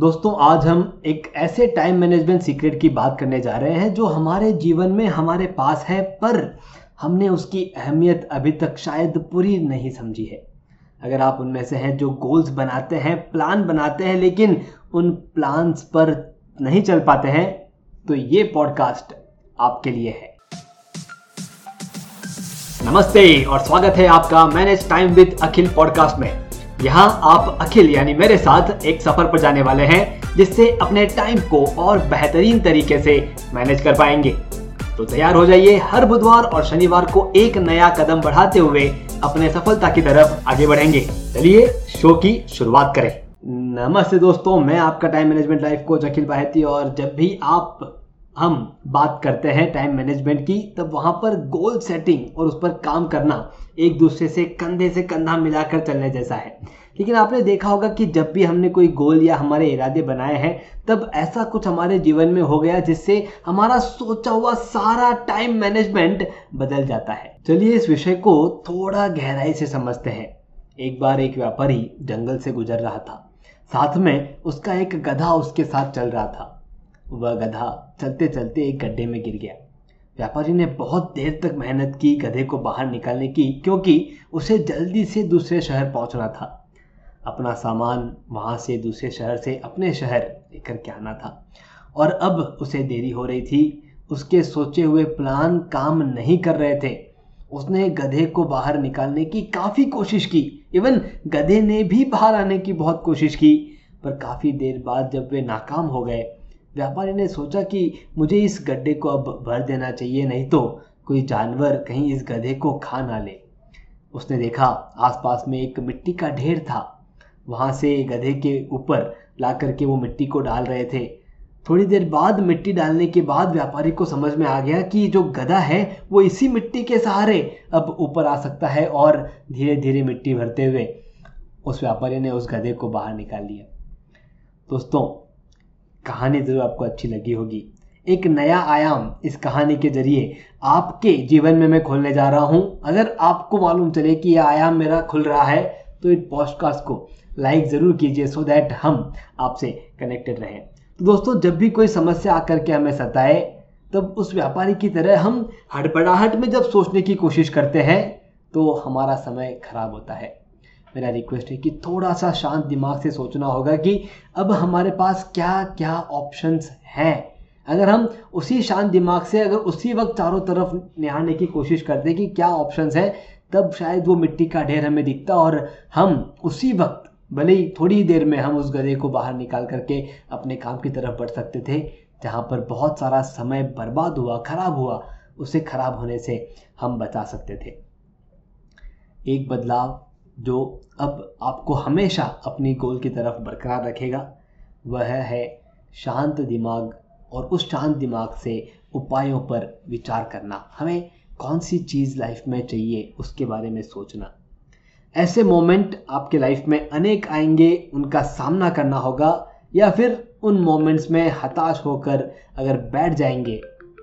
दोस्तों आज हम एक ऐसे टाइम मैनेजमेंट सीक्रेट की बात करने जा रहे हैं जो हमारे जीवन में हमारे पास है पर हमने उसकी अहमियत अभी तक शायद पूरी नहीं समझी है। अगर आप उनमें से हैं जो गोल्स बनाते हैं, प्लान बनाते हैं लेकिन उन प्लान्स पर नहीं चल पाते हैं, तो ये पॉडकास्ट आपके लिए है। नमस्ते और स्वागत है आपका manage time with Akhil podcast में। यहाँ आप अखिल यानी मेरे साथ एक सफर पर जाने वाले हैं जिससे अपने टाइम को और बेहतरीन तरीके से मैनेज कर पाएंगे। तो तैयार हो जाइए, हर बुधवार और शनिवार को एक नया कदम बढ़ाते हुए अपने सफलता की तरफ आगे बढ़ेंगे। चलिए शो की शुरुआत करें। नमस्ते दोस्तों, मैं आपका time management life coach Akhil Baheti, और जब भी हम बात करते हैं टाइम मैनेजमेंट की तब वहाँ पर गोल सेटिंग और उस पर काम करना एक दूसरे से कंधा मिलाकर चलने जैसा है। लेकिन आपने देखा होगा कि जब भी हमने कोई गोल या हमारे इरादे बनाए हैं तब ऐसा कुछ हमारे जीवन में हो गया जिससे हमारा सोचा हुआ सारा टाइम मैनेजमेंट बदल जाता है। चलिए इस विषय को थोड़ा गहराई से समझते हैं। एक बार एक व्यापारी जंगल से गुजर रहा था। साथ में उसका एक गधा उसके साथ चल रहा था। वह गधा चलते चलते एक गड्ढे में गिर गया। व्यापारी ने बहुत देर तक मेहनत की गधे को बाहर निकालने की, क्योंकि उसे जल्दी से दूसरे शहर पहुंचना था। अपना सामान वहां से दूसरे शहर से अपने शहर लेकर के आना था और अब उसे देरी हो रही थी। उसके सोचे हुए प्लान काम नहीं कर रहे थे। उसने गधे को बाहर निकालने की काफ़ी कोशिश की, इवन गधे ने भी बाहर आने की बहुत कोशिश की, पर काफ़ी देर बाद जब वे नाकाम हो गए, व्यापारी ने सोचा कि मुझे इस गड्ढे को अब भर देना चाहिए, नहीं तो कोई जानवर कहीं इस गधे को खा ना ले। उसने देखा आसपास में एक मिट्टी का ढेर था। वहाँ से गधे के ऊपर ला करके वो मिट्टी को डाल रहे थे। थोड़ी देर बाद मिट्टी डालने के बाद व्यापारी को समझ में आ गया कि जो गधा है वो इसी मिट्टी के सहारे अब ऊपर आ सकता है, और धीरे धीरे मिट्टी भरते हुए उस व्यापारी ने उस गधे को बाहर निकाल लिया। दोस्तों, कहानी जरूर आपको अच्छी लगी होगी। एक नया आयाम इस कहानी के जरिए आपके जीवन में मैं खोलने जा रहा हूं। अगर आपको मालूम चले कि यह आयाम मेरा खुल रहा है तो इस पॉडकास्ट को लाइक ज़रूर कीजिए, सो दैट हम आपसे कनेक्टेड रहें। तो दोस्तों, जब भी कोई समस्या आकर के हमें सताए तब उस व्यापारी की तरह हम हड़बड़ाहट में जब सोचने की कोशिश करते हैं तो हमारा समय खराब होता है। मेरा रिक्वेस्ट है कि थोड़ा सा शांत दिमाग से सोचना होगा कि अब हमारे पास क्या क्या ऑप्शंस हैं। अगर हम उसी शांत दिमाग से अगर उसी वक्त चारों तरफ निहारने की कोशिश करते कि क्या ऑप्शंस हैं, तब शायद वो मिट्टी का ढेर हमें दिखता और हम उसी वक्त, भले ही थोड़ी देर में, हम उस गधे को बाहर निकाल करके अपने काम की तरफ बढ़ सकते थे, जहाँ पर बहुत सारा समय बर्बाद हुआ, खराब हुआ। उसे खराब होने से हम बचा सकते थे। एक बदलाव जो अब आपको हमेशा अपनी गोल की तरफ बरकरार रखेगा वह है शांत दिमाग, और उस शांत दिमाग से उपायों पर विचार करना। हमें कौन सी चीज़ लाइफ में चाहिए उसके बारे में सोचना। ऐसे मोमेंट आपके लाइफ में अनेक आएंगे, उनका सामना करना होगा, या फिर उन मोमेंट्स में हताश होकर अगर बैठ जाएंगे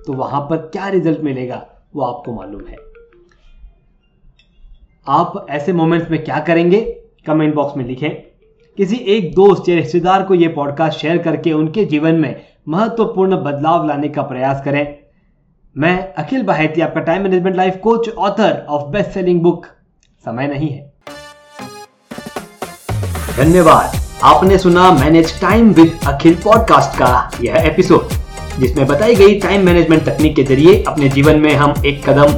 तो वहाँ पर क्या रिजल्ट मिलेगा वो आपको मालूम है। आप ऐसे मोमेंट्स में क्या करेंगे, कमेंट बॉक्स में लिखें। किसी एक दोस्त या रिश्तेदार को ये पॉडकास्ट शेयर करके उनके जीवन में महत्वपूर्ण बदलाव लाने का प्रयास करें। मैं अखिल बाहेती, आपका time management life coach, author of best selling book समय नहीं है। धन्यवाद, आपने सुना manage time with Akhil podcast का यह एपिसोड, जिसमें बताई गई टाइम मैनेजमेंट तकनीक के जरिए अपने जीवन में हम एक कदम